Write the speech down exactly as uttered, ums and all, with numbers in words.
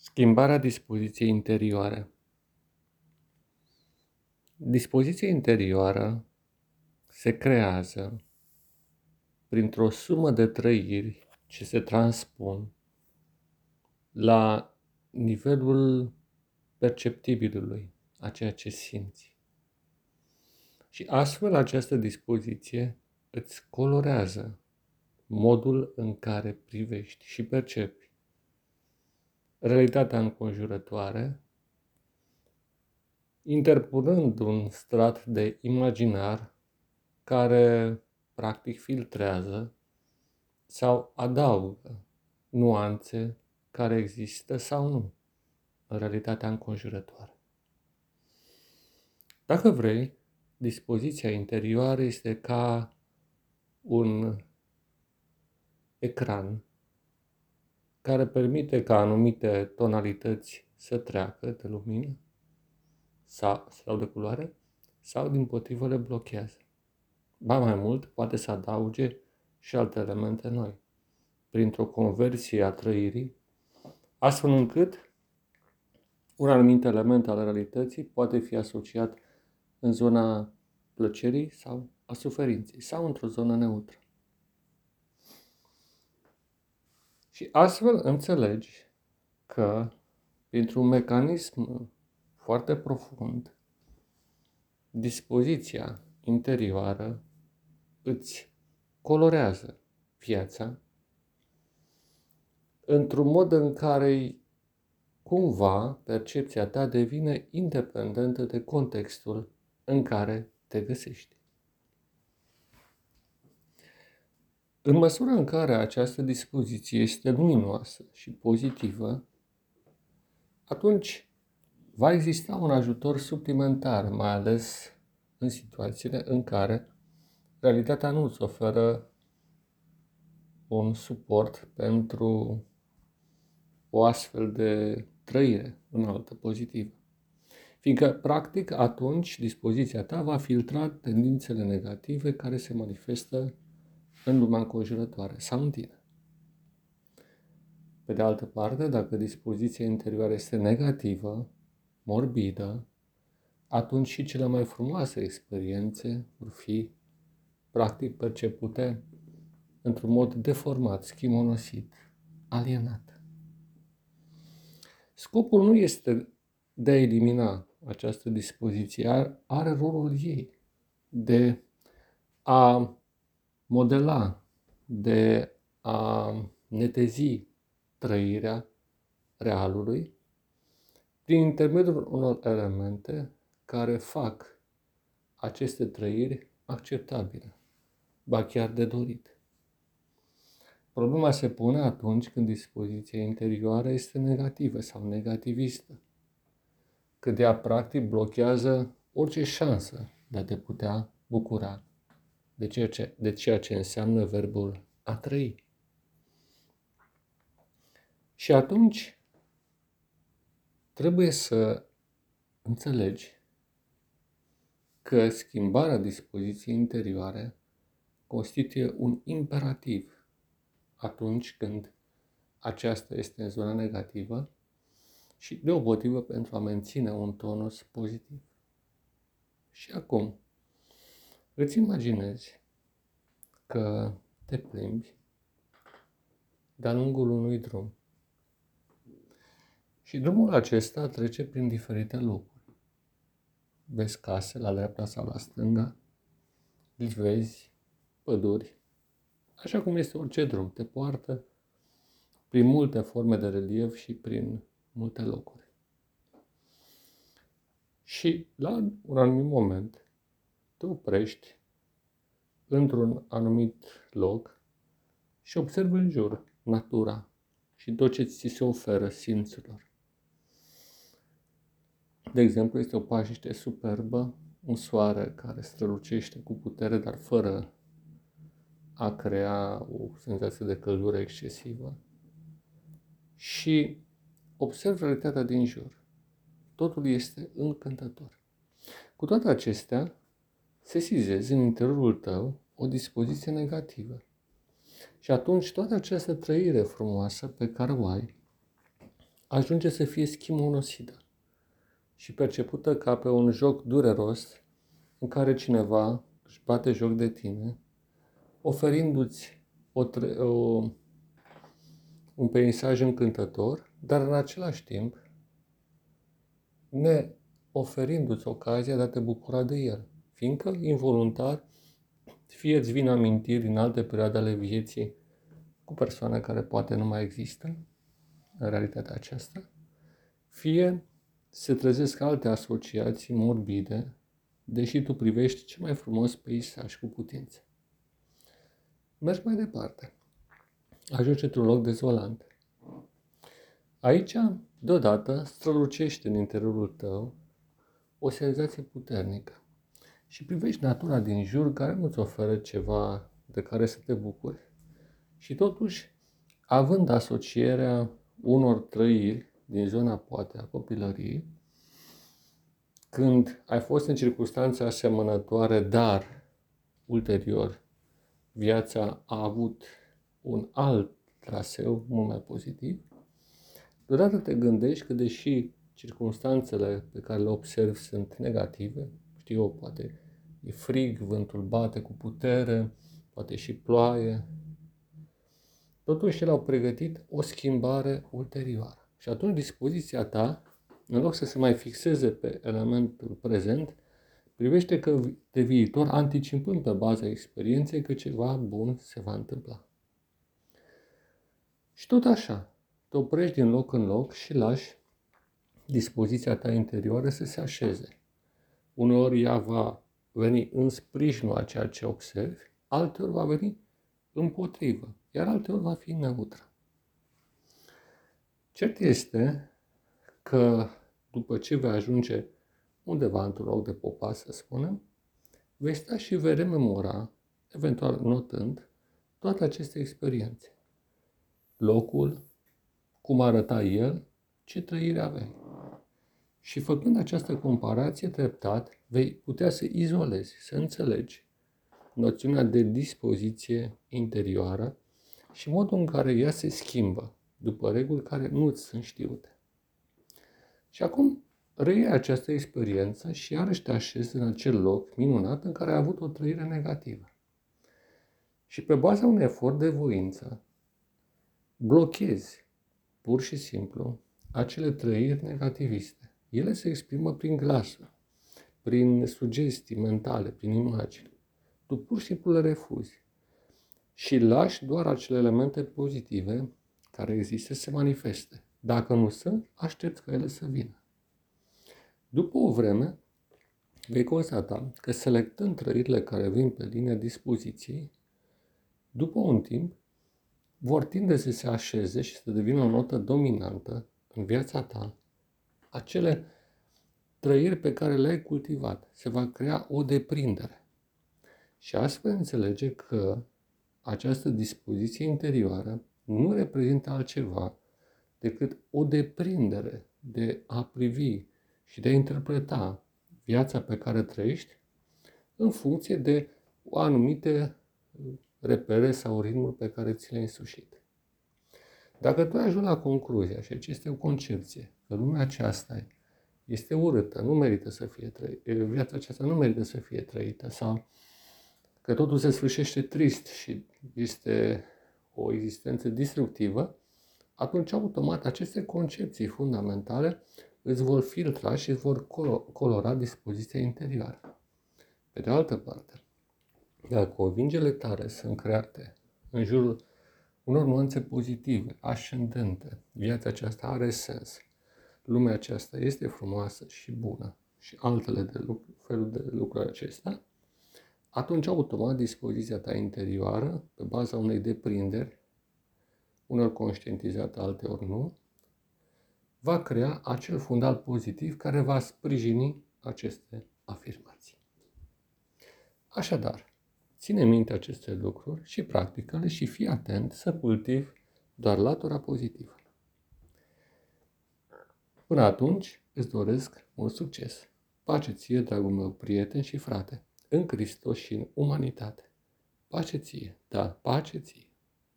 Schimbarea dispoziției interioare. Dispoziția interioară se creează printr-o sumă de trăiri ce se transpun la nivelul perceptibilului, a ceea ce simți. Și astfel această dispoziție îți colorează modul în care privești și percepi realitatea înconjurătoare, interpunând un strat de imaginar care practic filtrează sau adaugă nuanțe care există sau nu în realitatea înconjurătoare. Dacă vrei, dispoziția interioară este ca un ecran care permite ca anumite tonalități să treacă de lumină sau, sau de culoare, sau dimpotrivă le blochează. Ba mai mult, poate să adauge și alte elemente noi, printr-o conversie a trăirii, astfel încât un anumit element al realității poate fi asociat în zona plăcerii sau a suferinței, sau într-o zonă neutră. Și astfel înțelegi că, printr-un mecanism foarte profund, dispoziția interioară îți colorează viața într-un mod în care, cumva, percepția ta devine independentă de contextul în care te găsești. În măsura în care această dispoziție este luminoasă și pozitivă, atunci va exista un ajutor suplimentar, mai ales în situațiile în care realitatea nu îți oferă un suport pentru o astfel de trăire înaltă, pozitivă. Fiindcă, practic, atunci dispoziția ta va filtra tendințele negative care se manifestă în lumea înconjurătoare sau în tine. Pe de altă parte, dacă dispoziția interioară este negativă, morbidă, atunci și cele mai frumoase experiențe vor fi practic percepute într-un mod deformat, schimonosit, alienat. Scopul nu este de a elimina această dispoziție, are rolul ei de a modela, de a netezi trăirea realului prin intermediul unor elemente care fac aceste trăiri acceptabile, ba chiar de dorit. Problema se pune atunci când dispoziția interioară este negativă sau negativistă, când ea practic blochează orice șansă de a te putea bucura De ceea, ce, de ceea ce înseamnă verbul a trăi. Și atunci trebuie să înțelegi că schimbarea dispoziției interioare constituie un imperativ atunci când aceasta este în zona negativă și deopotrivă pentru a menține un tonus pozitiv. Și acum îți imaginezi că te plimbi de-a lungul unui drum și drumul acesta trece prin diferite locuri. Vezi case la dreapta sau la stânga, livezi, păduri, așa cum este orice drum, te poartă prin multe forme de relief și prin multe locuri. Și la un anumit moment te oprești într-un anumit loc și observi în jur natura și tot ce ți se oferă simțurilor. De exemplu, este o pajiște superbă, un soare care strălucește cu putere, dar fără a crea o senzație de căldură excesivă. Și observi realitatea din jur. Totul este încântător. Cu toate acestea, sesizezi în interiorul tău o dispoziție negativă. Și atunci toată această trăire frumoasă pe care o ai ajunge să fie schimonosidă și percepută ca pe un joc dureros în care cineva își bate joc de tine, oferindu-ți o, o, un peisaj încântător, dar în același timp ne oferindu-ți ocazia de a te bucura de el, fiindcă, involuntar, fie îți vin amintiri în alte perioade ale vieții cu persoane care poate nu mai există în realitatea aceasta, fie se trezesc alte asociații morbide, deși tu privești cel mai frumos peisaj cu putință. Mergi mai departe. Ajungi într-un loc dezolant. Aici, deodată, strălucește în interiorul tău o senzație puternică și privești natura din jur care nu-ți oferă ceva de care să te bucuri. Și totuși, având asocierea unor trăiri din zona poate a copilăriei, când ai fost în circunstanțe asemănătoare, dar ulterior viața a avut un alt traseu mult mai pozitiv, deodată te gândești că deși circunstanțele pe care le observi sunt negative, știu eu, poate e frig, vântul bate cu putere, poate și ploaie, totuși el au pregătit o schimbare ulterioară. Și atunci dispoziția ta, în loc să se mai fixeze pe elementul prezent, privește că de viitor, anticipând pe baza experienței că ceva bun se va întâmpla. Și tot așa, te oprești din loc în loc și lași dispoziția ta interioară să se așeze. Uneori ea va veni în sprijinul a ceea ce observi, alteori va veni împotrivă, iar alteori va fi neutră. Cert este că după ce vei ajunge undeva într-un loc de popas, să spunem, vei sta și vei rememora, eventual notând, toate aceste experiențe. Locul, cum arăta el, ce trăire aveai. Și făcând această comparație treptat, vei putea să izolezi, să înțelegi noțiunea de dispoziție interioară și modul în care ea se schimbă, după reguli care nu-ți sunt știute. Și acum reiei această experiență și iarăși te așezi în acel loc minunat în care ai avut o trăire negativă. Și pe baza unui efort de voință, blochezi pur și simplu acele trăiri negativiste. Ele se exprimă prin glasuri, prin sugestii mentale, prin imagini. Tu pur și simplu le refuzi și lași doar acele elemente pozitive care există să se manifeste. Dacă nu sunt, aștepți ca ele să vină. După o vreme, vei constata că selectând trăirile care vin pe linia dispoziției, după un timp, vor tinde să se așeze și să devină o notă dominantă în viața ta. Acele trăiri pe care le-ai cultivat, se va crea o deprindere. Și astfel înțelege că această dispoziție interioară nu reprezintă altceva decât o deprindere de a privi și de a interpreta viața pe care trăiești în funcție de anumite repere sau ritmuri pe care ți le-ai însușit. Dacă tu ajungi la concluzia, și aceasta este o concepție, că lumea aceasta este urâtă, nu merită să fie trăită, viața aceasta nu merită să fie trăită, sau că totul se sfârșește trist și este o existență destructivă, atunci automat aceste concepții fundamentale îți vor filtra și îți vor colora dispoziția interioară. Pe de altă parte, dacă convingerile tale sunt create în jurul unor nuanțe pozitive, ascendente, viața aceasta are sens, lumea aceasta este frumoasă și bună și altele de lucru, felul de lucruri acesta, atunci automat dispoziția ta interioară, pe baza unei deprinderi, unor conștientizate, alteori nu, va crea acel fundal pozitiv care va sprijini aceste afirmații. Așadar, ține minte aceste lucruri și practică-le și fii atent să cultivi doar latura pozitivă. Până atunci, îți doresc mult succes. Pace ție, dragul meu prieten și frate, în Hristos și în umanitate. Pace ție, da, pace ție.